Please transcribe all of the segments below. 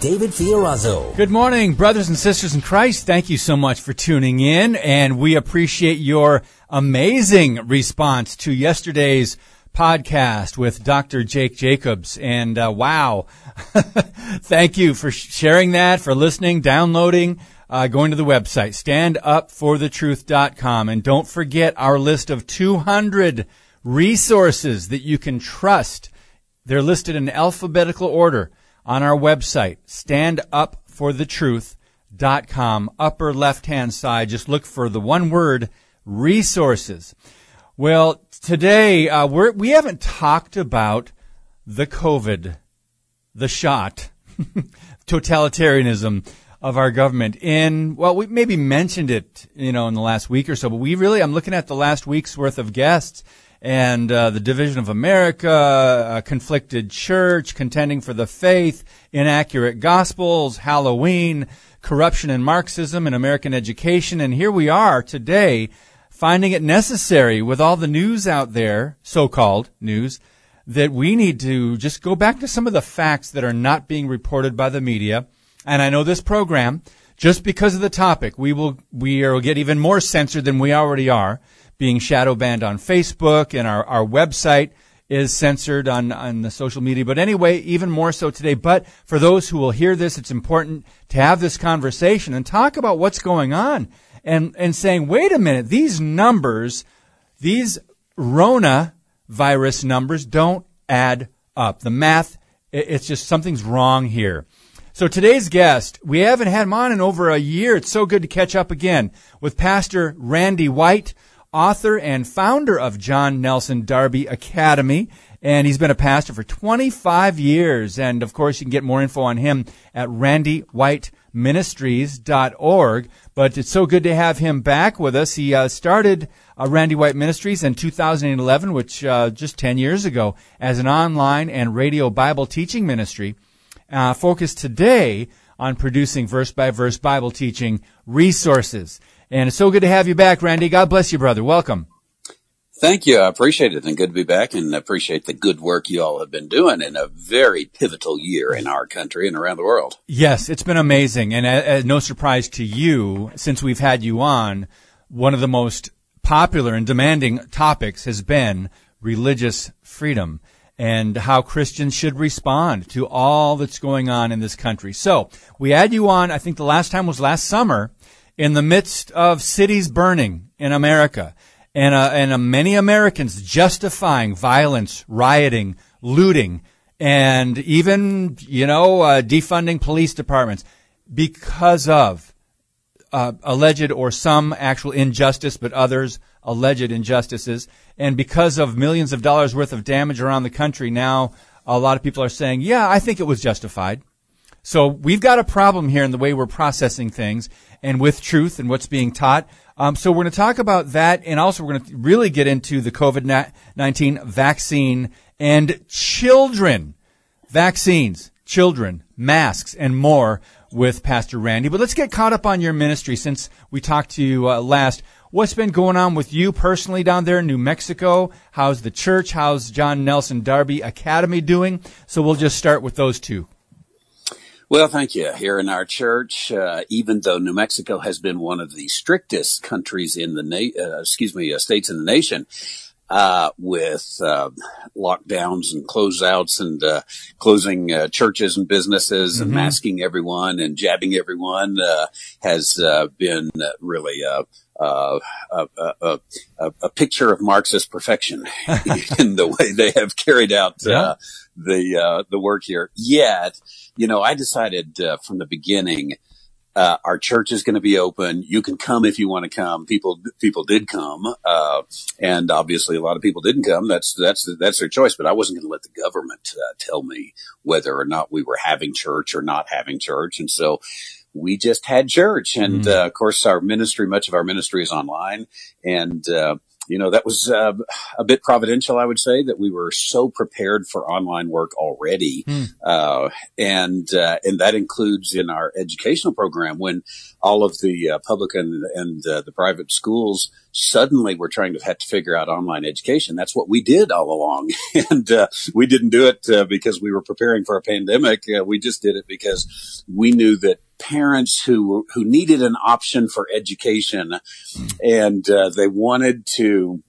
David Fiorazzo. Good morning, brothers and sisters in Christ. Thank you so much for tuning in, and we appreciate your amazing response to yesterday's podcast with Dr. Jake Jacobs. And wow, thank you for sharing that, for listening, downloading, going to the website, standupforthetruth.com. And don't forget our list of 200 resources that you can trust. They're listed in alphabetical order on our website, standupforthetruth.com. Upper left-hand side, just look for the one word, resources. Well, today we haven't talked about the COVID, the shot, totalitarianism of our government. And, well, we maybe mentioned it, in the last week or so, but I'm looking at the last week's worth of guests and the division of America, a conflicted church, contending for the faith, inaccurate gospels, Halloween, corruption and Marxism in American education. And here we are today, finding it necessary with all the news out there, so-called news, that we need to just go back to some of the facts that are not being reported by the media. And I know this program, just because of the topic, we will get even more censored than we already are, being shadow banned on Facebook, and our website is censored on the social media. But anyway, even more so today. But for those who will hear this, it's important to have this conversation and talk about what's going on. And saying, wait a minute, these numbers, these Rona virus numbers don't add up. The math, it's just something's wrong here. So today's guest, we haven't had him on in over a year. It's so good to catch up again with Pastor Randy White, author and founder of John Nelson Darby Academy. And he's been a pastor for 25 years. And, of course, you can get more info on him at randywhiteministries.org. But it's so good to have him back with us. He started Randy White Ministries in 2011, which just 10 years ago, as an online and radio Bible teaching ministry, focused today on producing verse-by-verse Bible teaching resources. And it's so good to have you back, Randy. God bless you, brother. Welcome. Thank you. I appreciate it, and good to be back, and appreciate the good work you all have been doing in a very pivotal year in our country and around the world. Yes, it's been amazing, and no surprise to you, since we've had you on, one of the most popular and demanding topics has been religious freedom and how Christians should respond to all that's going on in this country. So we had you on, I think the last time was last summer, in the midst of cities burning in America. And many Americans justifying violence, rioting, looting, and even, defunding police departments because of alleged or some actual injustice, but others alleged injustices. And because of millions of dollars worth of damage around the country, now a lot of people are saying, yeah, I think it was justified. So we've got a problem here in the way we're processing things and with truth and what's being taught. So we're going to talk about that, and also we're going to really get into the COVID-19 vaccine and children, vaccines, children, masks, and more with Pastor Randy. But let's get caught up on your ministry since we talked to you last. What's been going on with you personally down there in New Mexico? How's the church? How's John Nelson Darby Academy doing? So we'll just start with those two. Well, thank you. Here in our church, even though New Mexico has been one of the strictest countries in the states in the nation, with lockdowns and closeouts and closing churches and businesses and masking everyone and jabbing everyone, has been really a picture of Marxist perfection in the way they have carried out the work here. Yet, I decided from the beginning, our church is going to be open. You can come if you want to come. People did come, and obviously a lot of people didn't come. That's their choice. But I wasn't going to let the government tell me whether or not we were having church or not having church. And so we just had church. And, of course, our ministry, much of our ministry is online. And, you know, that was a bit providential, I would say, that we were so prepared for online work already. And that includes in our educational program when all of the public and the private schools suddenly were trying to have to figure out online education. That's what we did all along. And we didn't do it because we were preparing for a pandemic. We just did it because we knew that parents who needed an option for education and they wanted to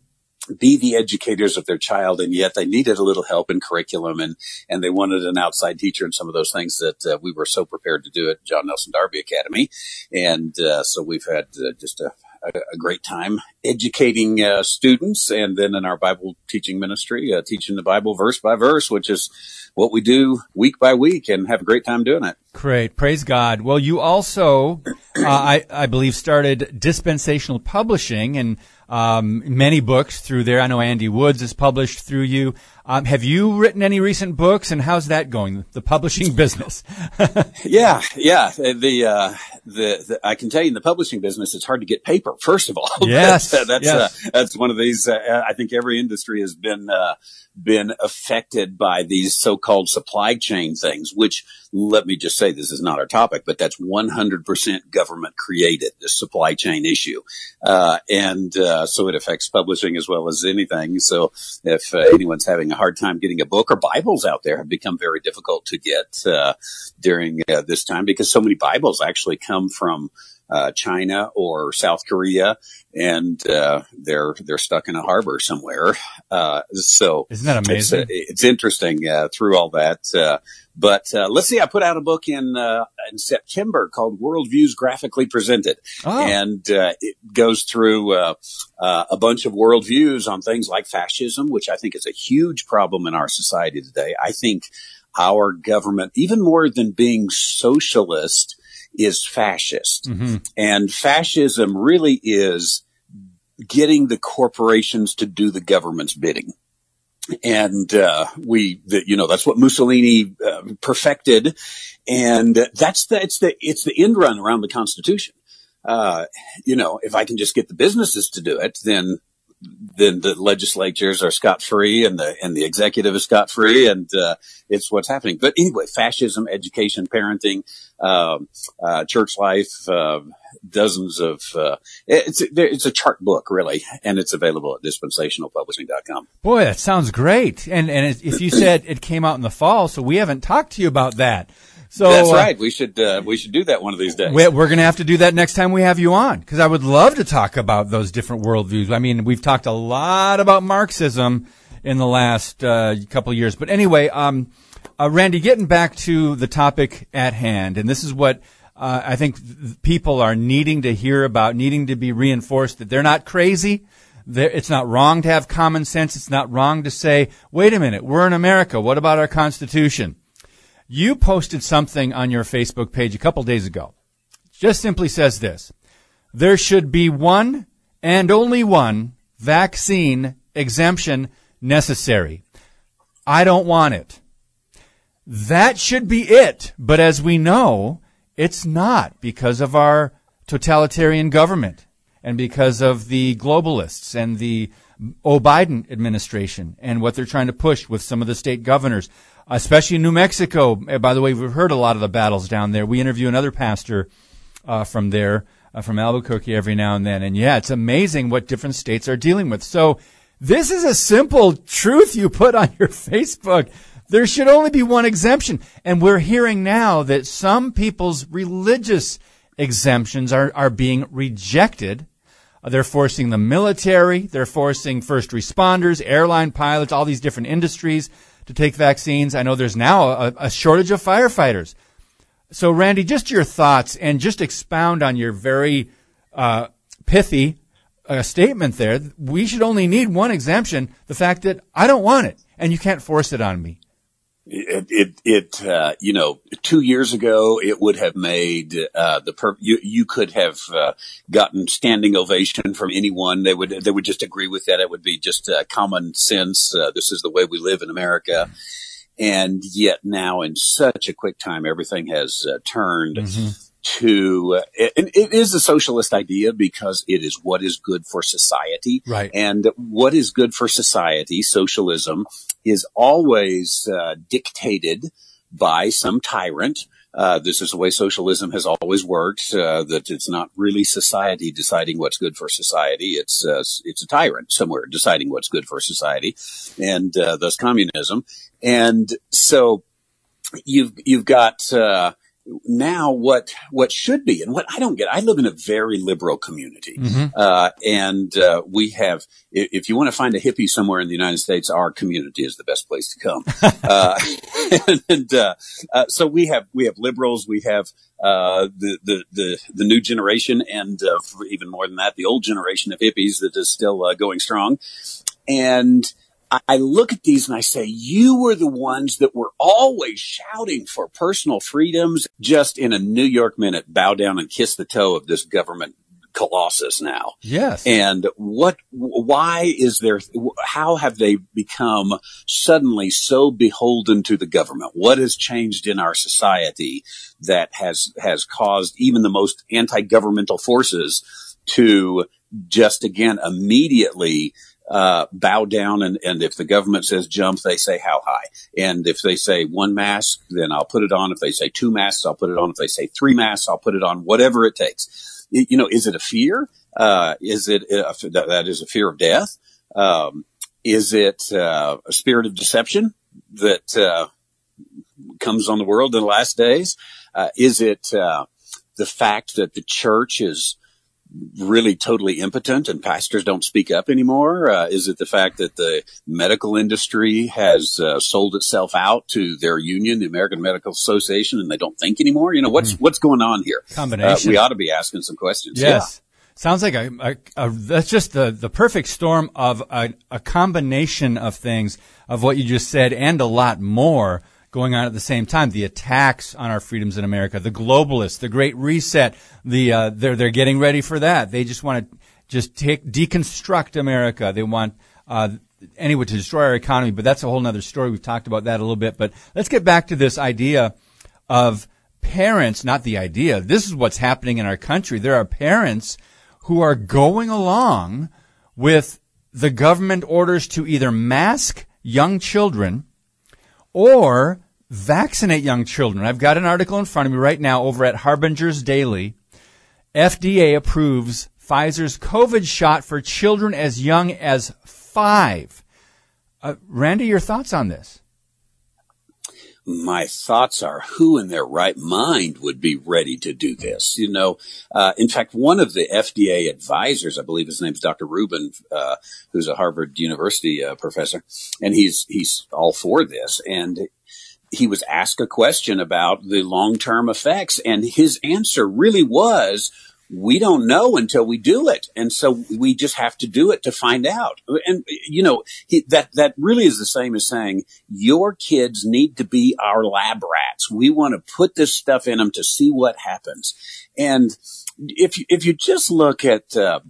be the educators of their child, and yet they needed a little help in curriculum, and they wanted an outside teacher and some of those things that we were so prepared to do at John Nelson Darby Academy. And so we've had just a great time educating students, and then in our Bible teaching ministry, teaching the Bible verse by verse, which is what we do week by week, and have a great time doing it. Great. Praise God. Well, you also, I believe, started Dispensational Publishing and many books through there. I know Andy Woods is published through you. Have you written any recent books, and how's that going, the publishing business? Yeah. The I can tell you in the publishing business, it's hard to get paper, first of all. Yes. That's one of these, I think every industry has been affected by these so-called supply chain things, which, let me just say, this is not our topic, but that's 100% government created, this supply chain issue. So it affects publishing as well as anything. So if anyone's having a hard time getting a book, or Bibles out there have become very difficult to get during this time, because so many Bibles actually come from China or South Korea, and they're stuck in a harbor somewhere. So isn't that amazing? It's interesting through all that. But let's see, I put out a book in September called Worldviews Graphically Presented. Oh. And it goes through a bunch of worldviews on things like fascism, which I think is a huge problem in our society today. I think our government, even more than being socialist, is fascist. Mm-hmm. And fascism really is getting the corporations to do the government's bidding. And that's what Mussolini perfected, and it's the end run around the Constitution. If I can just get the businesses to do it, then the legislatures are scot-free, and the executive is scot-free, and it's what's happening. But anyway, fascism, education, parenting, church life, dozens of it's a chart book, really, and it's available at dispensationalpublishing.com. Boy, that sounds great. And if you said it came out in the fall, so we haven't talked to you about that. So that's right. We should do that one of these days. We're going to have to do that next time we have you on, because I would love to talk about those different worldviews. I mean, we've talked a lot about Marxism in the last couple of years. But anyway, Randy, getting back to the topic at hand, and this is what I think people are needing to hear about, needing to be reinforced that they're not crazy. It's not wrong to have common sense. It's not wrong to say, wait a minute, we're in America. What about our Constitution? You posted something on your Facebook page a couple days ago. Just simply says this: there should be one and only one vaccine exemption necessary. I don't want it. That should be it. But as we know, it's not, because of our totalitarian government and because of the globalists and the Biden administration and what they're trying to push with some of the state governors, especially New Mexico. By the way, we've heard a lot of the battles down there. We interview another pastor from there, from Albuquerque, every now and then. And, yeah, it's amazing what different states are dealing with. So this is a simple truth you put on your Facebook. There should only be one exemption. And we're hearing now that some people's religious exemptions are being rejected. They're forcing the military. They're forcing first responders, airline pilots, all these different industries to take vaccines. I know there's now a shortage of firefighters. So, Randy, just your thoughts, and just expound on your very pithy statement there. We should only need one exemption, the fact that I don't want it, and you can't force it on me. 2 years ago, it would have made, you could have, gotten standing ovation from anyone. They would just agree with that. It would be just common sense. This is the way we live in America. And yet now, in such a quick time, everything has turned to, and it is a socialist idea because it is what is good for society. Right. And what is good for society, socialism, is always dictated by some tyrant. This is the way socialism has always worked, that it's not really society deciding what's good for society. It's a tyrant somewhere deciding what's good for society, and thus communism. And so you've got now what should be, and what I don't get. I live in a very liberal community. Mm-hmm. And we have, if you want to find a hippie somewhere in the United States, our community is the best place to come. So we have liberals, we have the new generation, and even more than that, the old generation of hippies that is still going strong. And I look at these and I say, you were the ones that were always shouting for personal freedoms. Just in a New York minute, bow down and kiss the toe of this government colossus now. Yes. And why is there, how have they become suddenly so beholden to the government? What has changed in our society that has caused even the most anti-governmental forces to just again immediately bow down, and if the government says jump, they say how high. And if they say one mask, then I'll put it on. If they say two masks, I'll put it on. If they say three masks, I'll put it on, whatever it takes. You know, is it a fear? That is a fear of death? Is it a spirit of deception that comes on the world in the last days? Is it the fact that the church is really totally impotent and pastors don't speak up anymore? Is it the fact that the medical industry has sold itself out to their union, the American Medical Association, and they don't think anymore? You know, what's going on here? Combination. We ought to be asking some questions. Yes. Yeah. Sounds like that's just the perfect storm of a combination of things, of what you just said and a lot more going on at the same time. The attacks on our freedoms in America, the globalists, the Great Reset, they're getting ready for that. They just want to deconstruct America. They want, anyway, to destroy our economy, but that's a whole nother story. We've talked about that a little bit, but let's get back to this idea of parents, not the idea. This is what's happening in our country. There are parents who are going along with the government orders to either mask young children or vaccinate young children. I've got an article in front of me right now over at Harbinger's Daily. FDA approves Pfizer's COVID shot for children as young as 5. Randy, your thoughts on this? My thoughts are, who in their right mind would be ready to do this? You know, in fact, one of the FDA advisors, I believe his name is Dr. Rubin, who's a Harvard University professor, and he's all for this. And he was asked a question about the long-term effects, and his answer really was, we don't know until we do it. And so we just have to do it to find out. And, you know, that really is the same as saying your kids need to be our lab rats. We want to put this stuff in them to see what happens. And if you just look at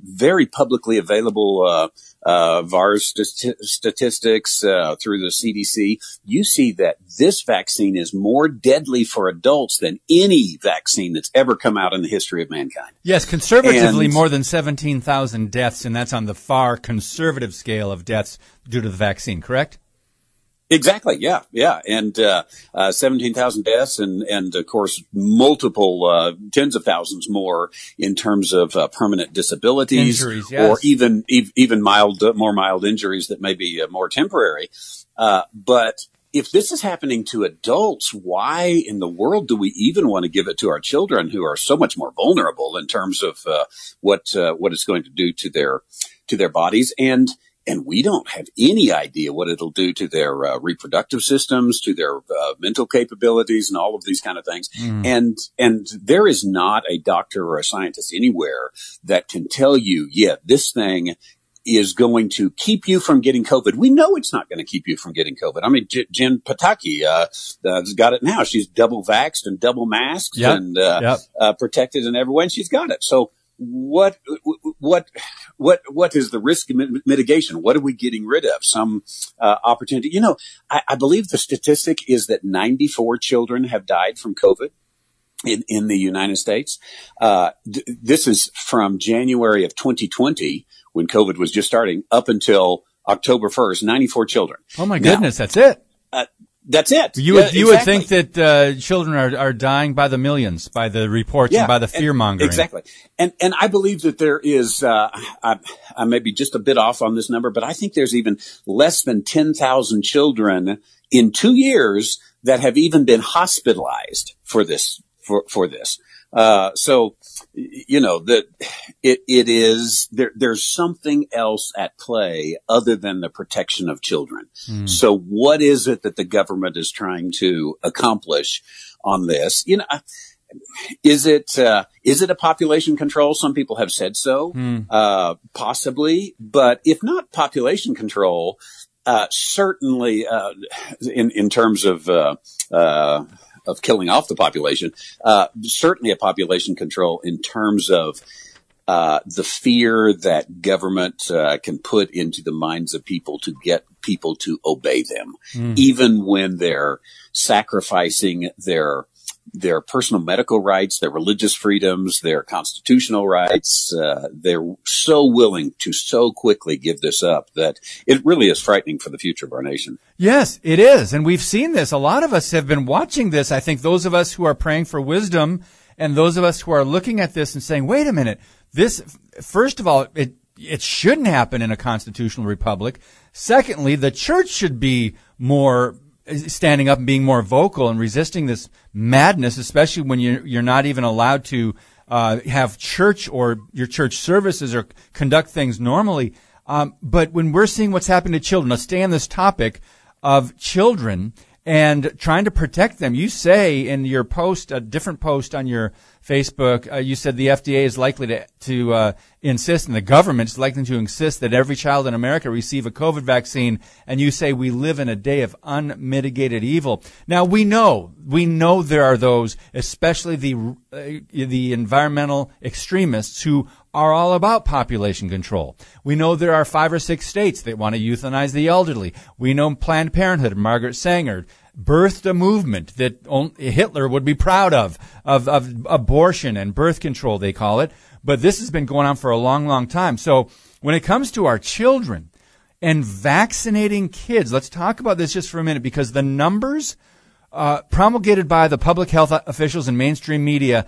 very publicly available VAERS statistics through the CDC, you see that this vaccine is more deadly for adults than any vaccine that's ever come out in the history of mankind. Yes, conservatively, more than 17,000 deaths, and that's on the far conservative scale of deaths due to the vaccine, correct? Exactly. Yeah. Yeah. And 17,000 deaths and of course multiple tens of thousands more in terms of permanent disabilities, injuries, yes, or even more mild injuries that may be more temporary. But if this is happening to adults, why in the world do we even want to give it to our children, who are so much more vulnerable in terms of what it's going to do to their bodies? And we don't have any idea what it'll do to their reproductive systems, to their mental capabilities, and all of these kind of things. Mm. And there is not a doctor or a scientist anywhere that can tell you, yeah, this thing is going to keep you from getting COVID. We know it's not going to keep you from getting COVID. I mean, Jen Pataki has got it now. She's double vaxxed and double masked, yep, and yep, protected in every way, and she's got it. So what is the risk mitigation? What are we getting rid of? Some opportunity. You know, I believe the statistic is that 94 children have died from COVID. in the United States. This is from January of 2020, when COVID was just starting, up until October 1st, 94 children. Oh, my goodness. Now, that's it. That's it. You would think that children are dying by the millions, by the reports and by the fear-mongering. Exactly. And I believe that there is, I may be just a bit off on this number, but I think there's even less than 10,000 children in 2 years that have even been hospitalized for this. So, you know, that it is, there's something else at play other than the protection of children. Mm. So what is it that the government is trying to accomplish on this? You know, is it a population control? Some people have said so, possibly, but if not population control, certainly, in terms of killing off the population, certainly a population control in terms of the fear that government can put into the minds of people to get people to obey them, even when they're sacrificing their personal medical rights, their religious freedoms, their constitutional rights. They're so willing to so quickly give this up that it really is frightening for the future of our nation. Yes, it is. And we've seen this. A lot of us have been watching this. I think those of us who are praying for wisdom and those of us who are looking at this and saying, wait a minute, this, first of all, it shouldn't happen in a constitutional republic. Secondly, the church should be more standing up and being more vocal and resisting this madness, especially when you're not even allowed to have church or your church services or conduct things normally. But when we're seeing what's happened to children, let's stay on this topic of children and trying to protect them. You say in your post, a different post on your Facebook, you said the FDA is likely to insist, and the government is likely to insist that every child in America receive a COVID vaccine, and you say we live in a day of unmitigated evil. Now, we know there are those, especially the environmental extremists who are all about population control. We know there are 5 or 6 states that want to euthanize the elderly. We know Planned Parenthood, Margaret Sanger, birthed a movement that Hitler would be proud of abortion and birth control, they call it. But this has been going on for a long, long time. So when it comes to our children and vaccinating kids, let's talk about this just for a minute, because the numbers promulgated by the public health officials and mainstream media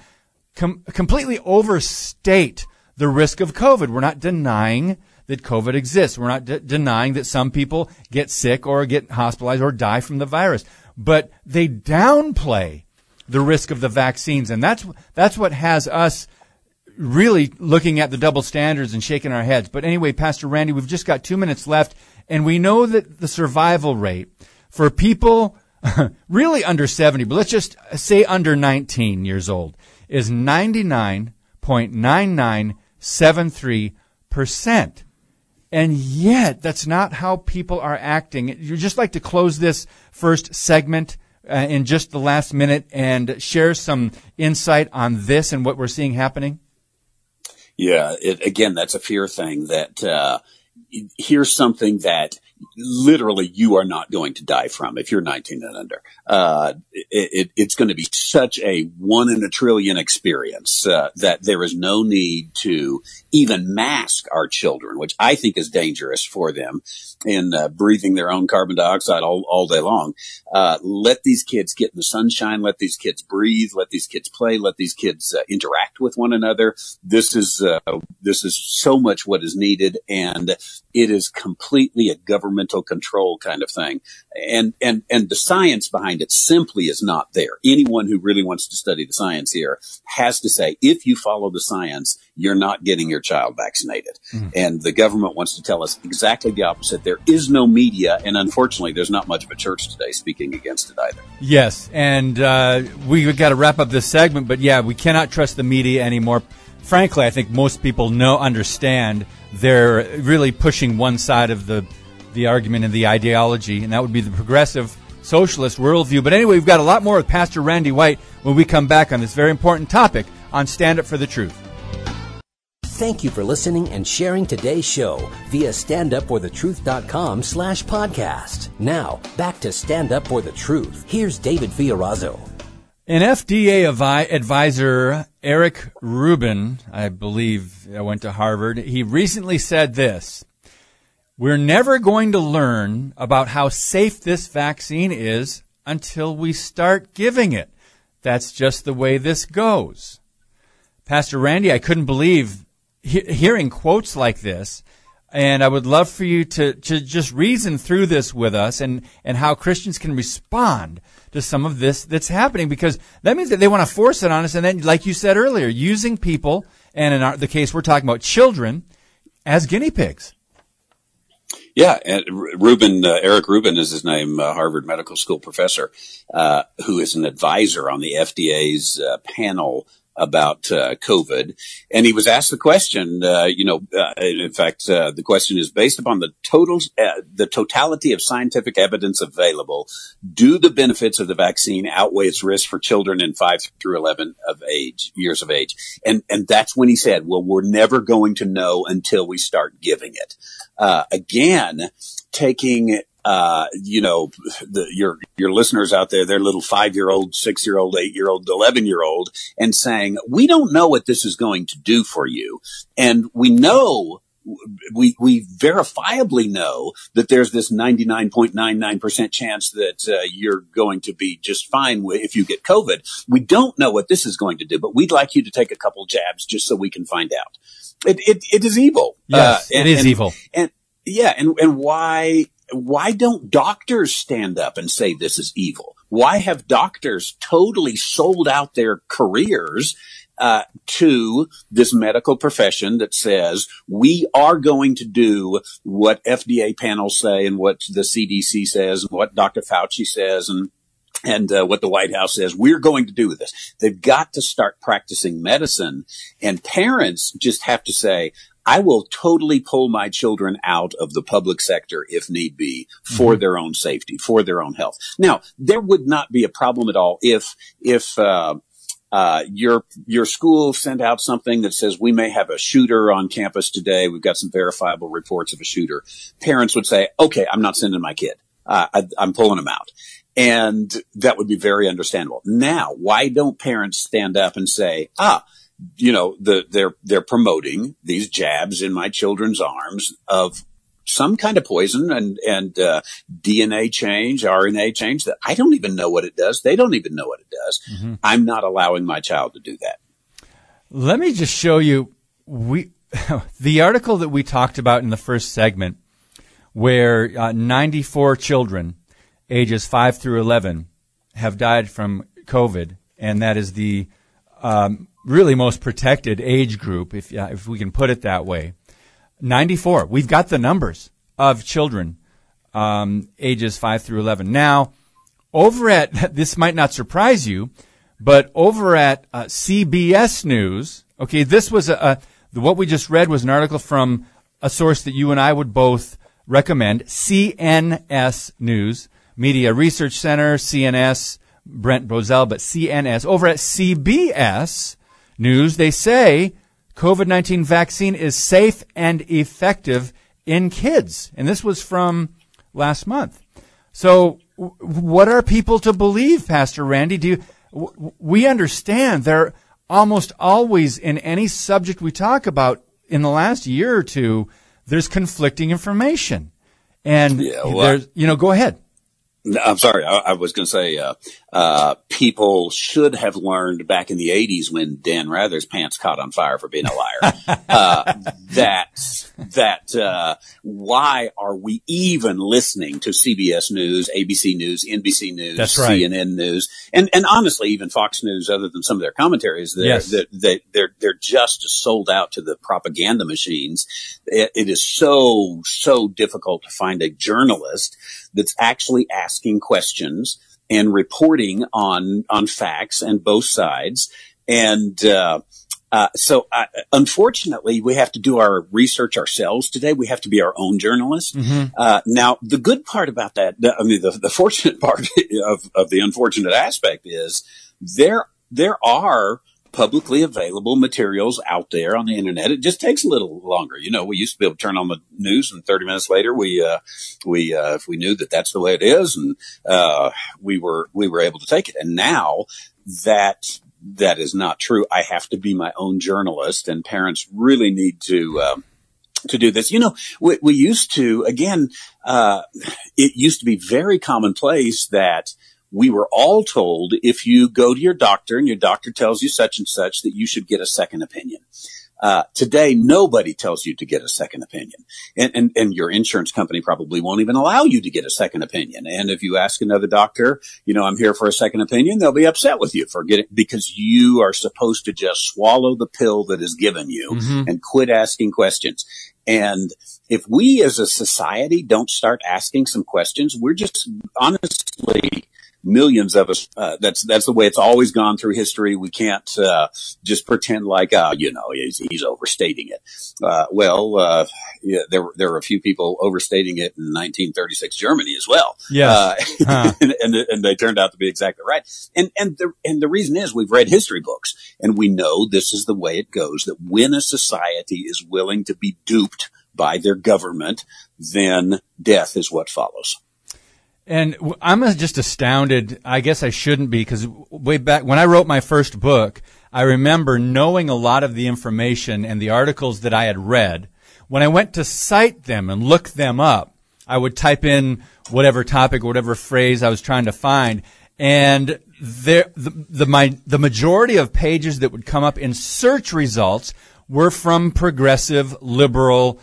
completely overstate the risk of COVID. We're not denying that COVID exists. We're not denying that some people get sick or get hospitalized or die from the virus, but they downplay the risk of the vaccines. And that's what has us really looking at the double standards and shaking our heads. But anyway, Pastor Randy, we've just got 2 minutes left, and we know that the survival rate for people really under 70, but let's just say under 19 years old, is 99.9973%. And yet, that's not how people are acting. You'd just like to close this first segment in just the last minute and share some insight on this and what we're seeing happening? Yeah, again, that's a fear thing that here's something that literally you are not going to die from if you're 19 and under. It's going to be such a 1 in a trillion experience that there is no need to even mask our children, which I think is dangerous for them in breathing their own carbon dioxide all day long. Let these kids get in the sunshine. Let these kids breathe. Let these kids play. Let these kids interact with one another. This is so much what is needed, and it is completely a governmental control kind of thing. And the science behind it simply is not there. Anyone who really wants to study the science here has to say, if you follow the science, you're not getting your child vaccinated. Mm. And the government wants to tell us exactly the opposite. There is no media, and unfortunately, there's not much of a church today speaking against it either. Yes, and we've got to wrap up this segment, but yeah, we cannot trust the media anymore. Frankly, I think most people understand they're really pushing one side of the argument and the ideology, and that would be the progressive socialist worldview. But anyway, we've got a lot more with Pastor Randy White when we come back on this very important topic on Stand Up for the Truth. Thank you for listening and sharing today's show via standupforthetruth.com/podcast. Now, back to Stand Up for the Truth. Here's David Fiorazzo. An FDA advisor, Eric Rubin, I believe I went to Harvard, he recently said this: we're never going to learn about how safe this vaccine is until we start giving it. That's just the way this goes. Pastor Randy, I couldn't believe hearing quotes like this, and I would love for you to just reason through this with us and how Christians can respond to some of this that's happening, because that means that they want to force it on us, and then, like you said earlier, using people, and in the case we're talking about, children, as guinea pigs. Yeah, Rubin, Eric Rubin is his name, Harvard Medical School professor, who is an advisor on the FDA's panel about COVID. And he was asked the question, in fact, the question is, based upon the totality of scientific evidence available, do the benefits of the vaccine outweigh its risk for children in 5 through 11 years of age? And that's when he said, well, we're never going to know until we start giving it. Again, taking, your listeners out there, their little 5-year-old, 6-year-old, 8-year-old, 11-year-old, and saying, we don't know what this is going to do for you. And we know, we verifiably know that there's this 99.99% chance that you're going to be just fine if you get COVID. We don't know what this is going to do, but we'd like you to take a couple jabs just so we can find out. It is evil. Yes, it is evil. And why don't doctors stand up and say this is evil? Why have doctors totally sold out their careers to this medical profession that says we are going to do what FDA panels say and what the CDC says and what Dr. Fauci says and what the White House says we're going to do with this? They've got to start practicing medicine, and parents just have to say, I will totally pull my children out of the public sector if need be for their own safety, for their own health. Now, there would not be a problem at all if your school sent out something that says we may have a shooter on campus today. We've got some verifiable reports of a shooter. Parents would say, okay, I'm not sending my kid. I'm pulling him out. And that would be very understandable. Now, why don't parents stand up and say, they're promoting these jabs in my children's arms of some kind of poison and DNA change, RNA change that I don't even know what it does. They don't even know what it does. Mm-hmm. I'm not allowing my child to do that. Let me just show you the article that we talked about in the first segment, where 94 children ages 5 through 11 have died from COVID, and that is the really most protected age group, if we can put it that way. 94. We've got the numbers of children ages 5 through 11. Now, this might not surprise you, but over at CBS News, okay, this was what we just read was an article from a source that you and I would both recommend, CNS News, Media Research Center, CNS, Brent Bozell, but CNS. Over at CBS News, they say COVID-19 vaccine is safe and effective in kids. And this was from last month. So what are people to believe, Pastor Randy? We understand there almost always, in any subject we talk about in the last year or two, there's conflicting information. And, go ahead. No, I'm sorry. I was going to say, people should have learned back in the 80s when Dan Rather's pants caught on fire for being a liar, that why are we even listening to CBS News, ABC News, NBC News, that's right, CNN News, and honestly, even Fox News, other than some of their commentaries, they're just sold out to the propaganda machines. It is so, so difficult to find a journalist that's actually asking questions and reporting on facts and both sides. And, so unfortunately, we have to do our research ourselves today. We have to be our own journalists. Mm-hmm. Now, the good part about that, the fortunate part of the unfortunate aspect is there are publicly available materials out there on the internet. It just takes a little longer. You know, we used to be able to turn on the news and 30 minutes later, if we knew that that's the way it is, and we were able to take it. And now that is not true. I have to be my own journalist, and parents really need to do this. You know, we used to, again, it used to be very commonplace that we were all told, if you go to your doctor and your doctor tells you such and such, that you should get a second opinion. Today, nobody tells you to get a second opinion, and your insurance company probably won't even allow you to get a second opinion. And if you ask another doctor, you know, I'm here for a second opinion, they'll be upset with you for getting, because you are supposed to just swallow the pill that is given you and quit asking questions. And if we as a society don't start asking some questions, we're just honestly, millions of us, that's the way it's always gone through history. We can't just pretend like, he's overstating it. There were a few people overstating it in 1936 Germany as well. Yeah. And they turned out to be exactly right. And the reason is we've read history books, and we know this is the way it goes, that when a society is willing to be duped by their government, then death is what follows. And I'm just astounded. I guess I shouldn't be, because way back when I wrote my first book, I remember knowing a lot of the information and the articles that I had read. When I went to cite them and look them up, I would type in whatever topic or whatever phrase I was trying to find, and the majority of pages that would come up in search results were from progressive, liberal,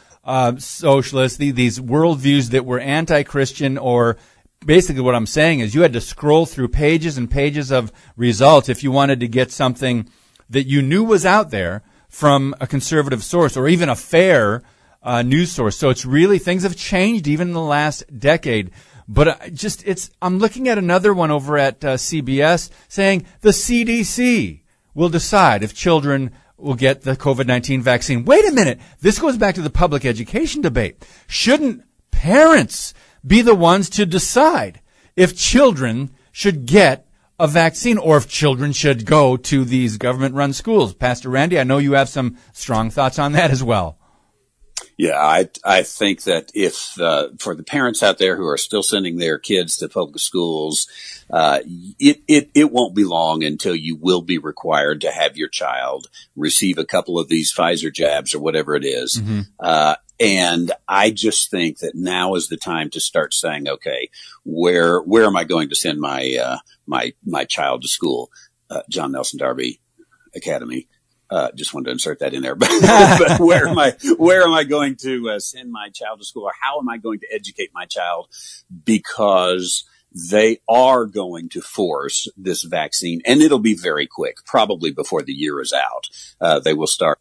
socialists, these worldviews that were anti-Christian, or basically what I'm saying is you had to scroll through pages and pages of results if you wanted to get something that you knew was out there from a conservative source or even a fair news source. So it's really, things have changed even in the last decade. But I'm looking at another one over at CBS saying the CDC will decide if children will get the COVID-19 vaccine. Wait a minute. This goes back to the public education debate. Shouldn't parents be the ones to decide if children should get a vaccine or if children should go to these government-run schools? Pastor Randy, I know you have some strong thoughts on that as well. Yeah, I think that if for the parents out there who are still sending their kids to public schools, it won't be long until you will be required to have your child receive a couple of these Pfizer jabs or whatever it is. Mm-hmm. And I just think that now is the time to start saying, okay, where am I going to send my my child to school? John Nelson Darby Academy. Just wanted to insert that in there. But where am I going to send my child to school, or how am I going to educate my child? Because they are going to force this vaccine, and it'll be very quick. Probably before the year is out, they will start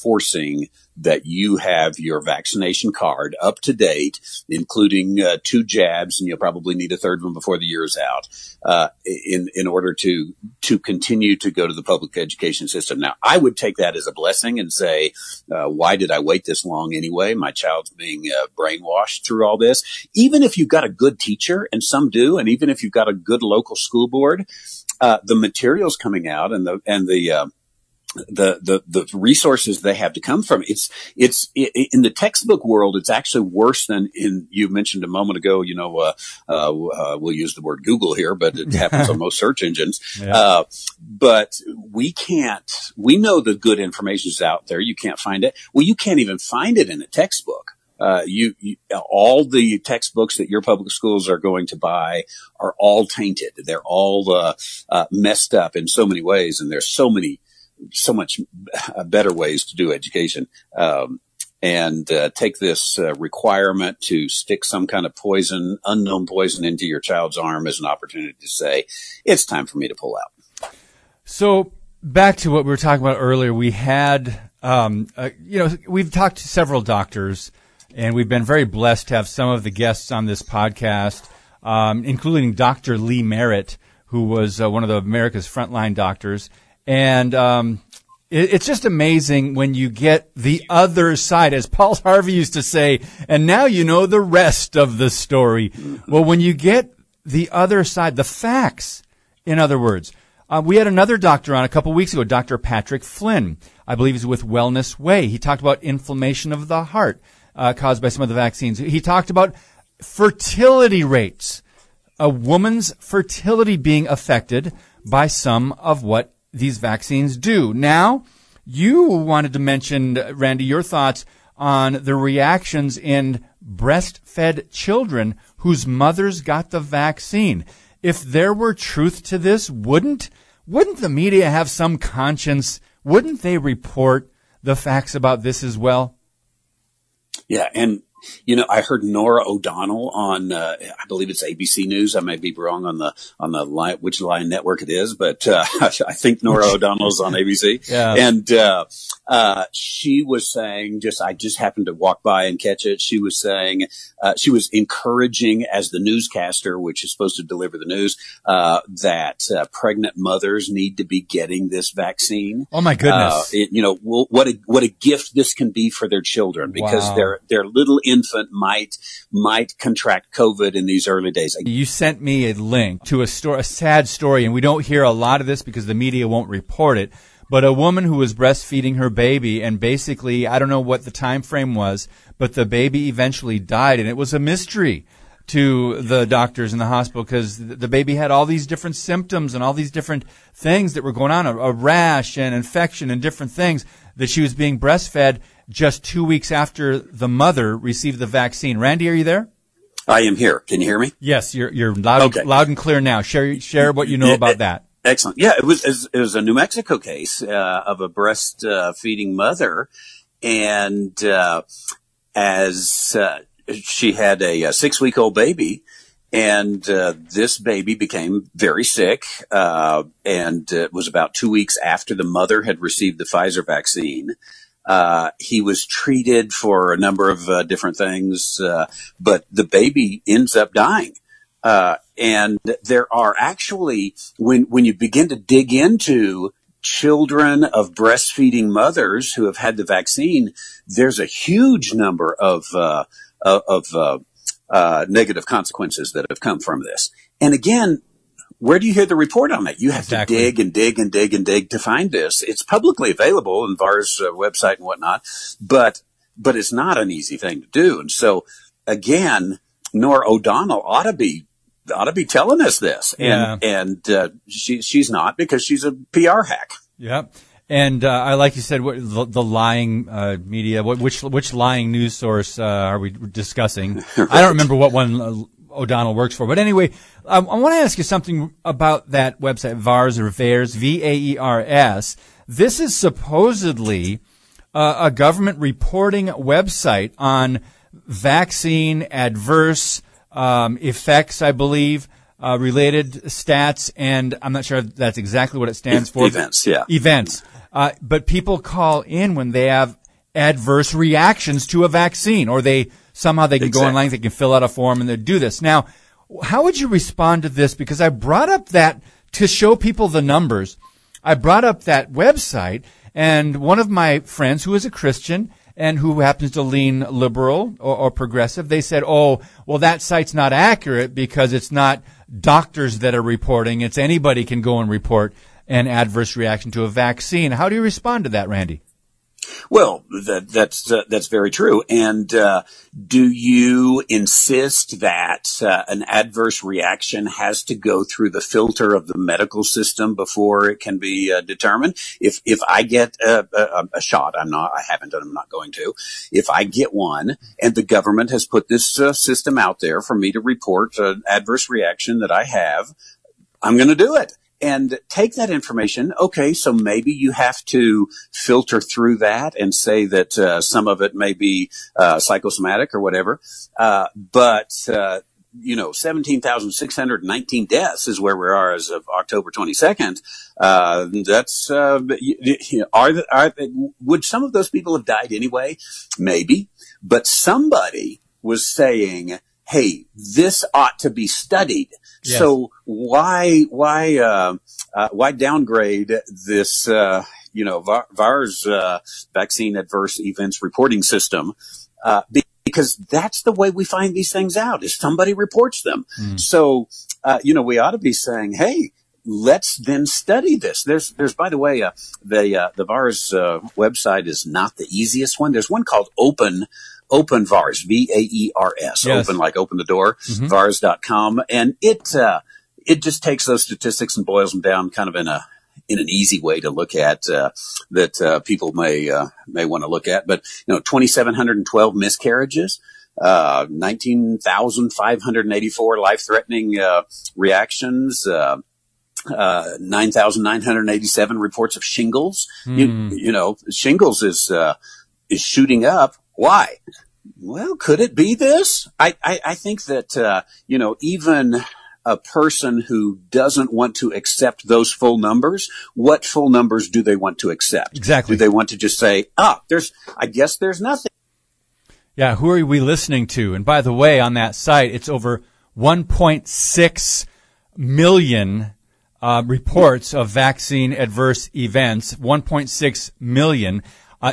forcing that you have your vaccination card up to date, including 2 jabs, and you'll probably need a third one before the year is out, in order to continue to go to the public education system. Now, I would take that as a blessing and say, why did I wait this long anyway? My child's being brainwashed through all this. Even if you've got a good teacher, and some do, and even if you've got a good local school board, the materials coming out and the resources they have to come from. It's in the textbook world, it's actually worse than you mentioned a moment ago, we'll use the word Google here, but it happens on most search engines. Yeah. But we know the good information is out there. You can't find it. Well, you can't even find it in a textbook. You all the textbooks that your public schools are going to buy are all tainted. They're all, messed up in so many ways. And there's so much better ways to do education. And take this requirement to stick some kind of poison, unknown poison, into your child's arm as an opportunity to say, it's time for me to pull out. So back to what we were talking about earlier, we had, we've talked to several doctors, and we've been very blessed to have some of the guests on this podcast, including Dr. Lee Merritt, who was one of America's frontline doctors. And it's just amazing when you get the other side, as Paul Harvey used to say, and now you know the rest of the story. Well, when you get the other side, the facts, in other words, We had another doctor on a couple weeks ago, Dr. Patrick Flynn. I believe he's with Wellness Way. He talked about inflammation of the heart caused by some of the vaccines. He talked about fertility rates, a woman's fertility being affected by some of what these vaccines do. Now, you wanted to mention, Randy, your thoughts on the reactions in breastfed children whose mothers got the vaccine. If there were truth to this, wouldn't the media have some conscience? Wouldn't they report the facts about this as well? Yeah, and you know, I heard Nora O'Donnell on, I believe it's ABC News. I may be wrong on the line, which line network it is, but, I think Nora O'Donnell's on ABC. Yeah. And, she was saying I just happened to walk by and catch it. She was saying, she was encouraging as the newscaster, which is supposed to deliver the news, that, pregnant mothers need to be getting this vaccine. Oh my goodness. What a gift this can be for their children, because wow, their little infant might contract COVID in these early days. You sent me a link to a sad story, and we don't hear a lot of this because the media won't report it, but a woman who was breastfeeding her baby, and basically, I don't know what the time frame was, but the baby eventually died, and it was a mystery to the doctors in the hospital because the baby had all these different symptoms and all these different things that were going on, a rash and infection and different things, that she was being breastfed just 2 weeks after the mother received the vaccine. Randy, are you there? I am here. Can you hear me? Yes, you're loud, okay. Loud and clear now. Share what you know about that. Excellent. Yeah, it was a New Mexico case of a breastfeeding mother, and as she had a 6-week-old baby, and this baby became very sick, and it was about 2 weeks after the mother had received the Pfizer vaccine. He was treated for a number of different things, but the baby ends up dying. And there are actually, when you begin to dig into children of breastfeeding mothers who have had the vaccine, there's a huge number of negative consequences that have come from this. And again, where do you hear the report on that? You have exactly to dig and dig and dig and dig to find this. It's publicly available on VAERS website and whatnot, but it's not an easy thing to do. And so again, Nora O'Donnell ought to be telling us this, and she's not, because she's a PR hack. Yeah, and I like you said, the lying media. Which lying news source are we discussing? Right. I don't remember what one O'Donnell works for. But anyway, I want to ask you something about that website, VAERS, VAERS. This is supposedly a government reporting website on vaccine adverse effects, I believe, related stats, and I'm not sure if that's exactly what it stands for. Events, yeah. Events. But people call in when they have adverse reactions to a vaccine, or they can exactly go online, they can fill out a form, and they do this. Now, how would you respond to this? Because I brought up that to show people the numbers. I brought up that website, and one of my friends who is a Christian and who happens to lean liberal or progressive, they said, oh, well, that site's not accurate because it's not doctors that are reporting. It's anybody can go and report an adverse reaction to a vaccine. How do you respond to that, Randy? Well, that's very true. And do you insist that an adverse reaction has to go through the filter of the medical system before it can be determined? If I get a shot, I'm not going to. If I get one, and the government has put this system out there for me to report an adverse reaction that I have, I'm going to do it. And take that information. Okay, so maybe you have to filter through that and say that some of it may be psychosomatic or whatever. You know, 17,619 deaths is where we are as of October 22nd. Would some of those people have died anyway? Maybe. But somebody was saying, hey, this ought to be studied. Yes. So why downgrade this, VAERS, vaccine adverse events reporting system? Because that's the way we find these things out, is somebody reports them. Mm. So, we ought to be saying, hey, let's then study this. There's by the way, the VAERS website is not the easiest one. There's one called Open VAERS, VAERS, yes. Open like open the door, mm-hmm. VAERS.com, and it just takes those statistics and boils them down kind of in an easy way to look at that people may want to look at. But 2,712 miscarriages. 19,584 life-threatening reactions, 9,987 reports of shingles. Shingles is shooting up. Why? Well, could it be this? I think that even a person who doesn't want to accept those full numbers, what full numbers do they want to accept? Exactly. Do they want to just say, I guess there's nothing? Yeah, who are we listening to? And by the way, on that site, it's over 1.6 million reports of vaccine adverse events, 1.6 million,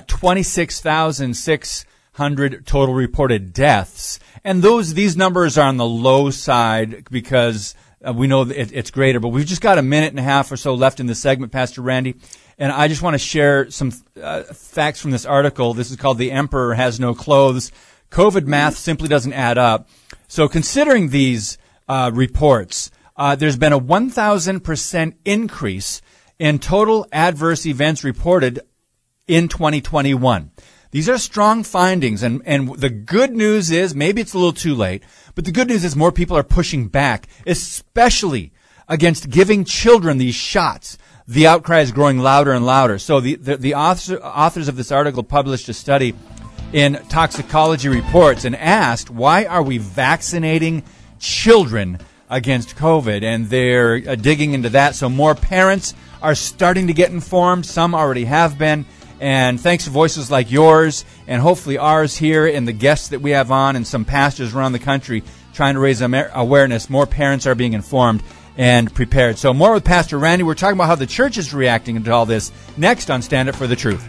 26,600 total reported deaths. And these numbers are on the low side because we know it's greater. But we've just got a minute and a half or so left in this segment, Pastor Randy. And I just want to share some facts from this article. This is called "The Emperor Has No Clothes." COVID math simply doesn't add up. So considering these reports, there's been a 1,000% increase in total adverse events reported in 2021. These are strong findings. And the good news is, maybe it's a little too late, but the good news is more people are pushing back, especially against giving children these shots. The outcry is growing louder and louder. So the authors of this article published a study in Toxicology Reports and asked, why are we vaccinating children against COVID? And they're digging into that. So more parents are starting to get informed. Some already have been. And thanks to voices like yours and hopefully ours here and the guests that we have on and some pastors around the country trying to raise awareness, more parents are being informed and prepared. So more with Pastor Randy. We're talking about how the church is reacting to all this next on Stand Up for the Truth.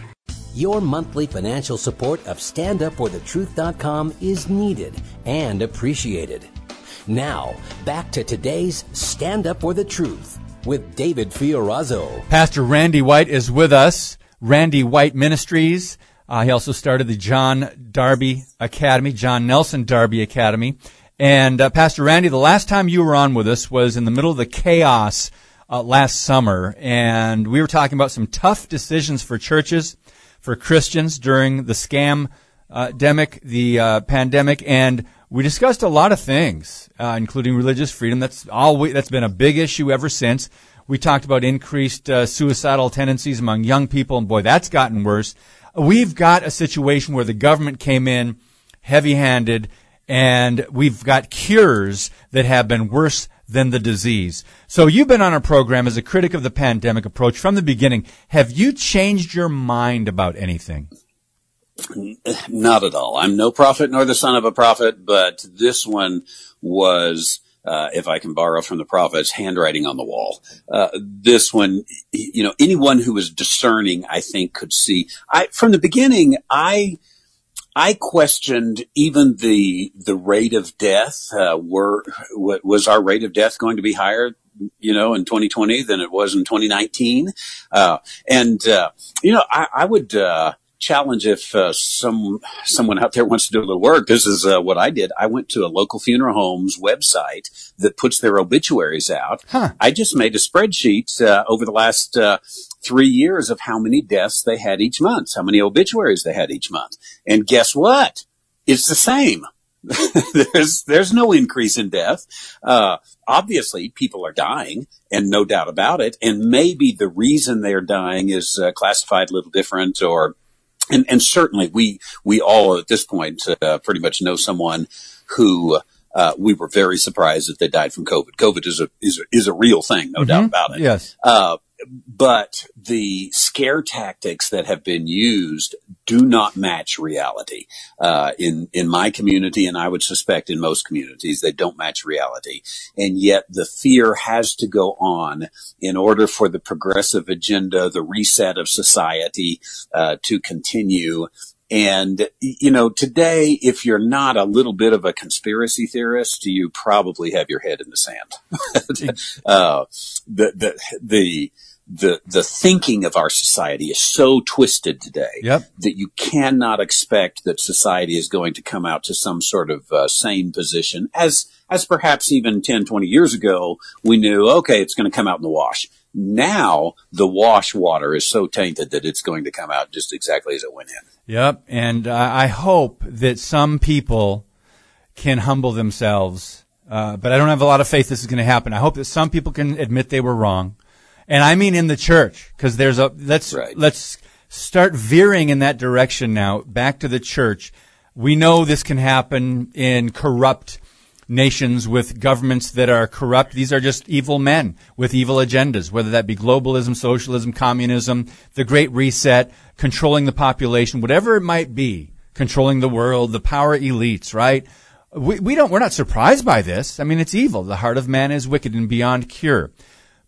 Your monthly financial support of StandUpForTheTruth.com is needed and appreciated. Now, back to today's Stand Up for the Truth with David Fiorazzo. Pastor Randy White is with us, Randy White Ministries. He also started the John Nelson Darby Academy. And Pastor Randy, the last time you were on with us was in the middle of the chaos last summer, and we were talking about some tough decisions for churches, for Christians during the scam-demic, the pandemic, and we discussed a lot of things, including religious freedom. That's been a big issue ever since. We talked about increased suicidal tendencies among young people, and boy, that's gotten worse. We've got a situation where the government came in heavy-handed, and we've got cures that have been worse than the disease. So you've been on our program as a critic of the pandemic approach from the beginning. Have you changed your mind about anything? Not at all. I'm no prophet nor the son of a prophet, but this one was, if I can borrow from the prophet's handwriting on the wall. This one, anyone who was discerning, I think, could see. From the beginning, I questioned even the rate of death. Was our rate of death going to be higher, in 2020 than it was in 2019? I would challenge if someone out there wants to do a little work. This is what I did. I went to a local funeral home's website that puts their obituaries out. Huh. I just made a spreadsheet over the last 3 years of how many deaths they had each month, how many obituaries they had each month. And guess what? It's the same. There's no increase in death. Obviously, people are dying, and no doubt about it. And maybe the reason they're dying is classified a little different, or and certainly we all at this point pretty much know someone who we were very surprised that they died from COVID. COVID is a real thing, no mm-hmm. doubt about it. Yes. But the scare tactics that have been used do not match reality. In my community, and I would suspect in most communities, they don't match reality. And yet the fear has to go on in order for the progressive agenda, the reset of society, to continue. And, you know, today, if you're not a little bit of a conspiracy theorist, you probably have your head in the sand. The thinking of our society is so twisted today that you cannot expect that society is going to come out to some sort of sane position as perhaps even 10, 20 years ago, we knew, okay, it's going to come out in the wash. Now the wash water is so tainted that it's going to come out just exactly as it went in. Yep. And I hope that some people can humble themselves, but I don't have a lot of faith this is going to happen. I hope that some people can admit they were wrong. And I mean in the church, because there's a let's start veering in that direction now, back to the church. We know this can happen in corrupt nations with governments that are corrupt. These are just evil men with evil agendas, whether that be globalism, socialism, communism, the Great Reset, controlling the population, whatever it might be, controlling the world, the power elites, right? We're not surprised by this. I mean, it's evil. The heart of man is wicked and beyond cure.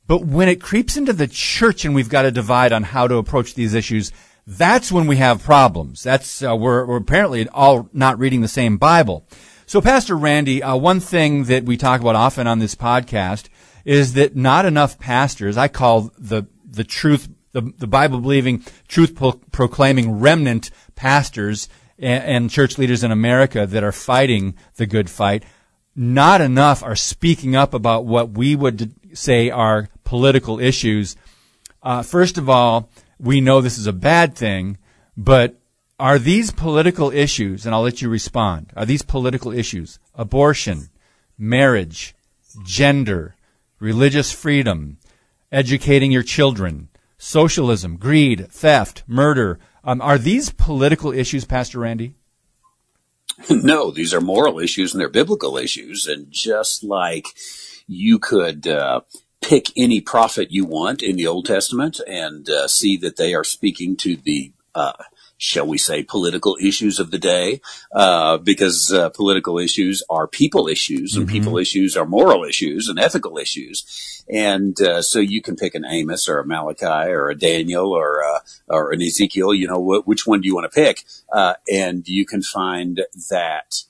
But when it creeps into the church and we've got a divide on how to approach these issues, that's when we have problems. That's we're apparently all not reading the same Bible. So, Pastor Randy, one thing that we talk about often on this podcast is that not enough pastors, I call the truth, the Bible-believing, truth-proclaiming remnant pastors and church leaders in America that are fighting the good fight, not enough are speaking up about what we would say are political issues. First of all, we know this is a bad thing, but are these political issues, and I'll let you respond, are these political issues, abortion, marriage, gender, religious freedom, educating your children, socialism, greed, theft, murder, are these political issues, Pastor Randy? No, these are moral issues and they're biblical issues. And just like you could pick any prophet you want in the Old Testament and see that they are speaking to the shall we say, political issues of the day, because political issues are people issues, and people issues are moral issues and ethical issues. And so you can pick an Amos or a Malachi or a Daniel or an Ezekiel, you know, which one do you want to pick? And you can find that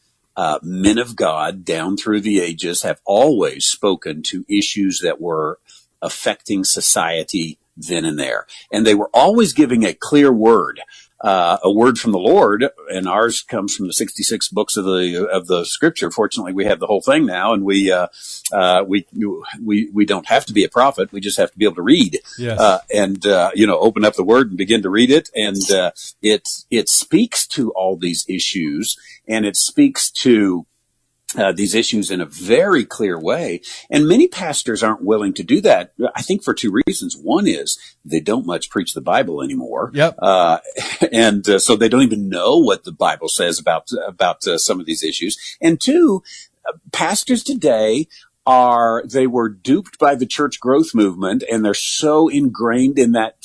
men of God down through the ages have always spoken to issues that were affecting society then and there. And they were always giving a clear word. A word from the Lord, and ours comes from the 66 books of the Scripture. Fortunately, we have the whole thing now, and we don't have to be a prophet. We just have to be able to read, and open up the Word and begin to read it, and it speaks to all these issues, and it speaks to these issues in a very clear way. And many pastors aren't willing to do that, I think, for two reasons. One is they don't much preach the Bible anymore. Yep. And so they don't even know what the Bible says about some of these issues. And two, pastors today were duped by the church growth movement, and they're so ingrained in that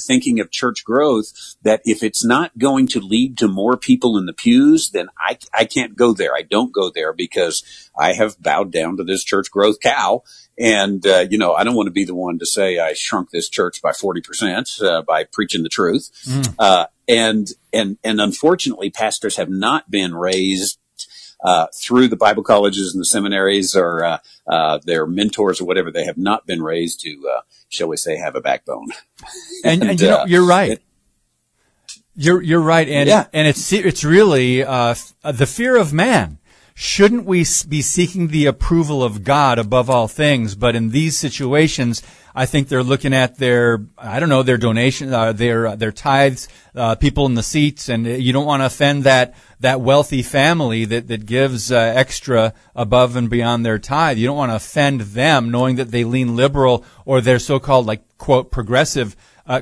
thinking of church growth that if it's not going to lead to more people in the pews, then I can't go there. I don't go there because I have bowed down to this church growth cow. And, I don't want to be the one to say I shrunk this church by 40% by preaching the truth. And unfortunately, pastors have not been raised through the Bible colleges and the seminaries or their mentors or whatever. They have not been raised to, shall we say, have a backbone. And you're right. You're right, Andy. Yeah. And it's really the fear of man. Shouldn't we be seeking the approval of God above all things? But in these situations, I think they're looking at their donations, their tithes, people in the seats, and you don't want to offend that wealthy family that gives extra above and beyond their tithe. You don't want to offend them, knowing that they lean liberal or they're so-called, like, quote, progressive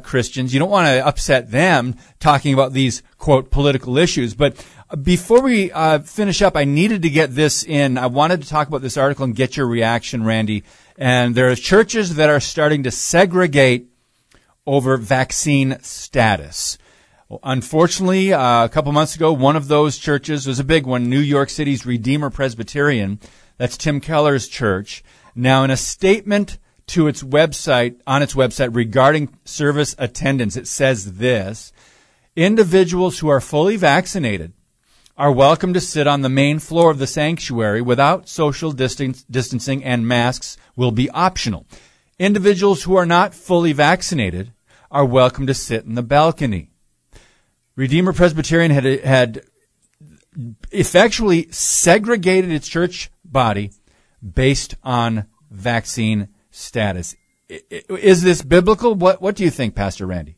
Christians. You don't want to upset them talking about these, quote, political issues. But before we finish up, I needed to get this in. I wanted to talk about this article and get your reaction, Randy. And there are churches that are starting to segregate over vaccine status. Well, unfortunately, a couple months ago, one of those churches was a big one, New York City's Redeemer Presbyterian. That's Tim Keller's church. Now, in a statement to its website, regarding service attendance, it says this: individuals who are fully vaccinated are welcome to sit on the main floor of the sanctuary without social distancing, and masks will be optional. Individuals who are not fully vaccinated are welcome to sit in the balcony. Redeemer Presbyterian had effectually segregated its church body based on vaccine status. Is this biblical? What do you think, Pastor Randy?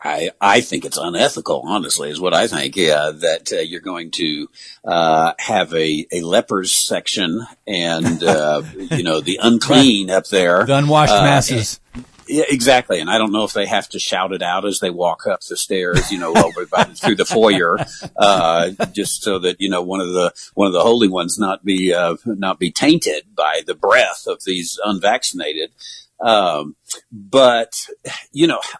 I think it's unethical, honestly, is what I think, that you're going to have a leper's section and, the unclean up there. The unwashed masses. Yeah, exactly. And I don't know if they have to shout it out as they walk up the stairs, over through the foyer, just so that, one of the holy ones not be tainted by the breath of these unvaccinated. But,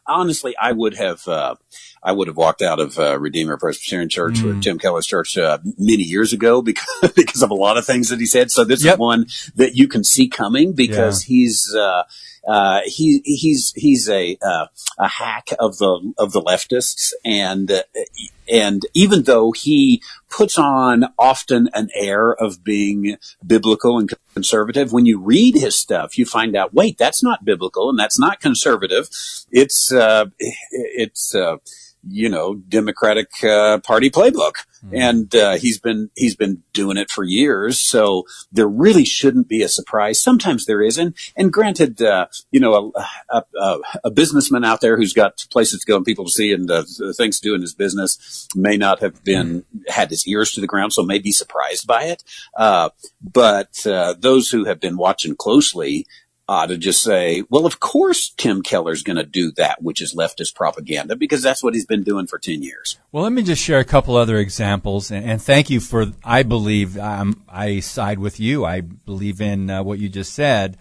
honestly, I would have walked out of Redeemer Presbyterian Church or Tim Keller's church many years ago because of a lot of things that he said. So this is one that you can see coming because he's a hack of the leftists, and even though he puts on often an air of being biblical and conservative, when you read his stuff, you find out, wait, that's not biblical and that's not conservative. It's Democratic Party playbook. And he's been doing it for years, so there really shouldn't be a surprise. Sometimes there is, and granted, a businessman out there who's got places to go and people to see and things to do in his business may not have been had his ears to the ground, so may be surprised by it. But those who have been watching closely ought to just say, well, of course Tim Keller's going to do that, which is leftist propaganda, because that's what he's been doing for 10 years. Well, let me just share a couple other examples, and thank you for, I believe, I side with you. I believe in what you just said.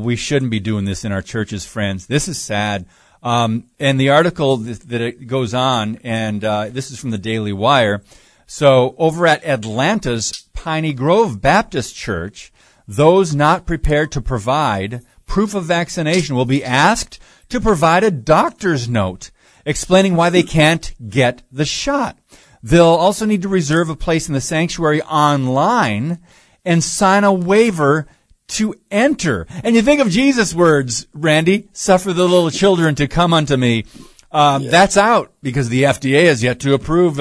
We shouldn't be doing this in our churches, friends. This is sad. And the article that it goes on, and this is from the Daily Wire. So over at Atlanta's Piney Grove Baptist Church, those not prepared to provide proof of vaccination will be asked to provide a doctor's note explaining why they can't get the shot. They'll also need to reserve a place in the sanctuary online and sign a waiver to enter. And you think of Jesus' words, Randy, suffer the little children to come unto me. That's out because the FDA has yet to approve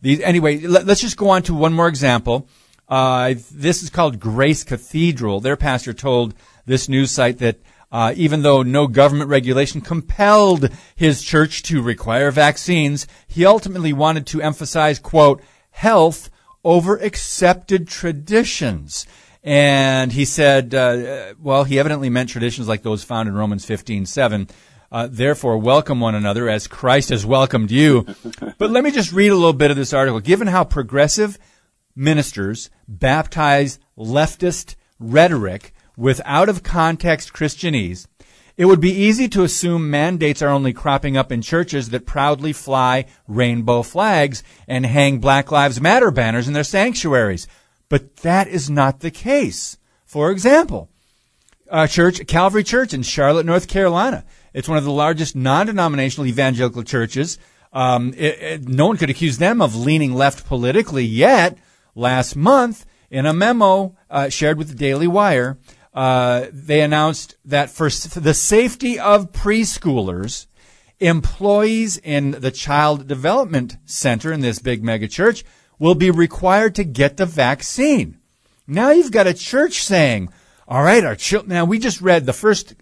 these. Anyway, let's just go on to one more example. This is called Grace Cathedral. Their pastor told this news site that even though no government regulation compelled his church to require vaccines, he ultimately wanted to emphasize, quote, health over accepted traditions. And he said, he evidently meant traditions like those found in Romans 15:7. Therefore, welcome one another as Christ has welcomed you. But let me just read a little bit of this article. Given how progressive ministers baptize leftist rhetoric with out-of-context Christianese, it would be easy to assume mandates are only cropping up in churches that proudly fly rainbow flags and hang Black Lives Matter banners in their sanctuaries. But that is not the case. For example, Calvary Church in Charlotte, North Carolina. It's one of the largest non-denominational evangelical churches. No one could accuse them of leaning left politically, yet last month, in a memo shared with the Daily Wire, they announced that for the safety of preschoolers, employees in the Child Development Center in this big megachurch will be required to get the vaccine. Now you've got a church saying, all right, our children. Now we just read the first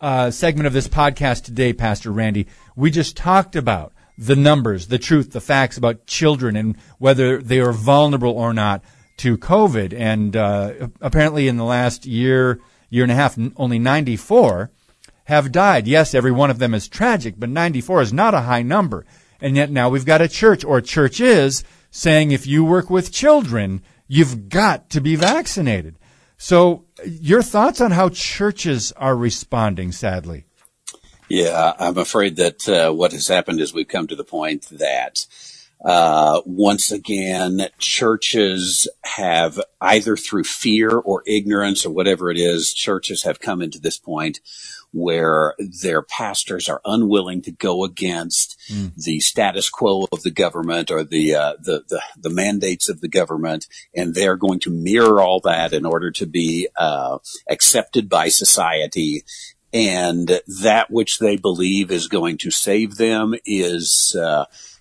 segment of this podcast today, Pastor Randy. We just talked about the numbers, the truth, the facts about children and whether they are vulnerable or not to COVID. And apparently in the last year and a half, only 94 have died. Yes, every one of them is tragic, but 94 is not a high number. And yet now we've got a church or churches saying if you work with children, you've got to be vaccinated. So your thoughts on how churches are responding, sadly? Yeah, I'm afraid that what has happened is we've come to the point that once again, churches have either through fear or ignorance or whatever it is, churches have come into this point where their pastors are unwilling to go against the status quo of the government or the mandates of the government, and they're going to mirror all that in order to be accepted by society. And that which they believe is going to save them is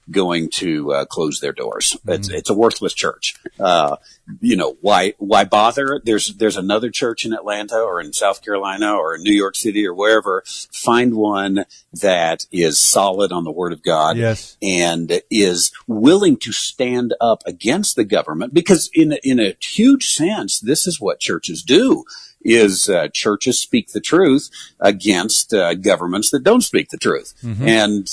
going to close their doors. It's a worthless church. Why bother? There's another church in Atlanta or in South Carolina or in New York City or wherever. Find one that is solid on the Word of God, yes, and is willing to stand up against the government, because in a huge sense, this is what churches do. Churches speak the truth against governments that don't speak the truth. Mm-hmm. And,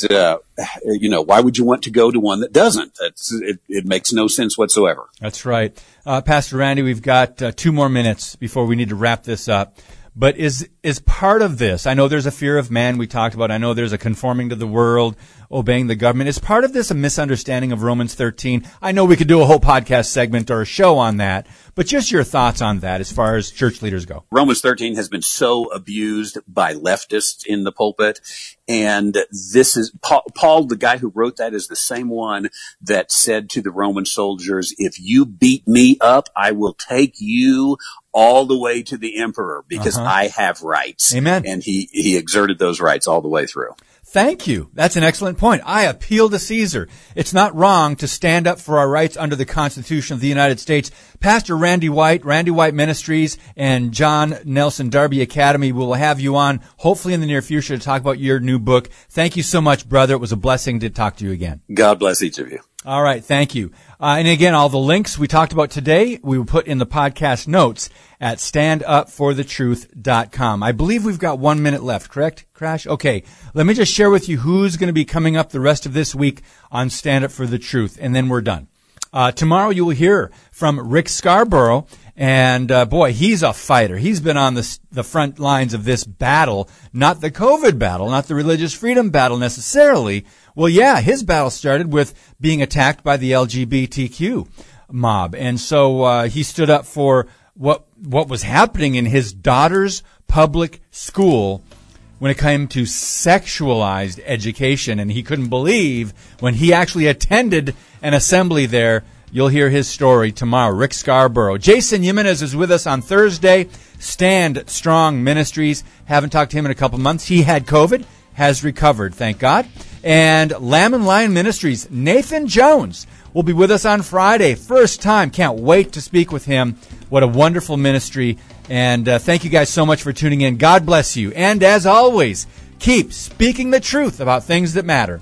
why would you want to go to one that doesn't? It makes no sense whatsoever. That's right. Pastor Randy, we've got 2 more minutes before we need to wrap this up. But is part of this, I know there's a fear of man we talked about. I know there's a conforming to the world, obeying the government. Is part of this a misunderstanding of Romans 13? I know we could do a whole podcast segment or a show on that, but just your thoughts on that as far as church leaders go. Romans 13 has been so abused by leftists in the pulpit. And this is Paul, the guy who wrote that, is the same one that said to the Roman soldiers, "If you beat me up, I will take you all the way to the emperor, because I have rights." Amen. And he exerted those rights all the way through. Thank you. That's an excellent point. I appeal to Caesar. It's not wrong to stand up for our rights under the Constitution of the United States. Pastor Randy White, Randy White Ministries, and John Nelson Darby Academy will have you on hopefully in the near future to talk about your new book. Thank you so much, brother. It was a blessing to talk to you again. God bless each of you. All right. Thank you. And again, all the links we talked about today, we will put in the podcast notes at standupforthetruth.com. I believe we've got 1 minute left, correct, Crash? Okay. Let me just share with you who's going to be coming up the rest of this week on Stand Up for the Truth, and then we're done. Tomorrow you will hear from Rick Scarborough, and boy, he's a fighter. He's been on the front lines of this battle, not the COVID battle, not the religious freedom battle necessarily. Well, yeah, his battle started with being attacked by the LGBTQ mob, and so he stood up for what was happening in his daughter's public school when it came to sexualized education, and he couldn't believe when he actually attended an assembly there. You'll hear his story tomorrow. Rick Scarborough. Jason Jimenez is with us on Thursday. Stand Strong Ministries. Haven't talked to him in a couple months. He had COVID, has recovered, thank God. And Lamb and Lion Ministries. Nathan Jones will be with us on Friday. First time. Can't wait to speak with him. What a wonderful ministry. And thank you guys so much for tuning in. God bless you. And as always, keep speaking the truth about things that matter.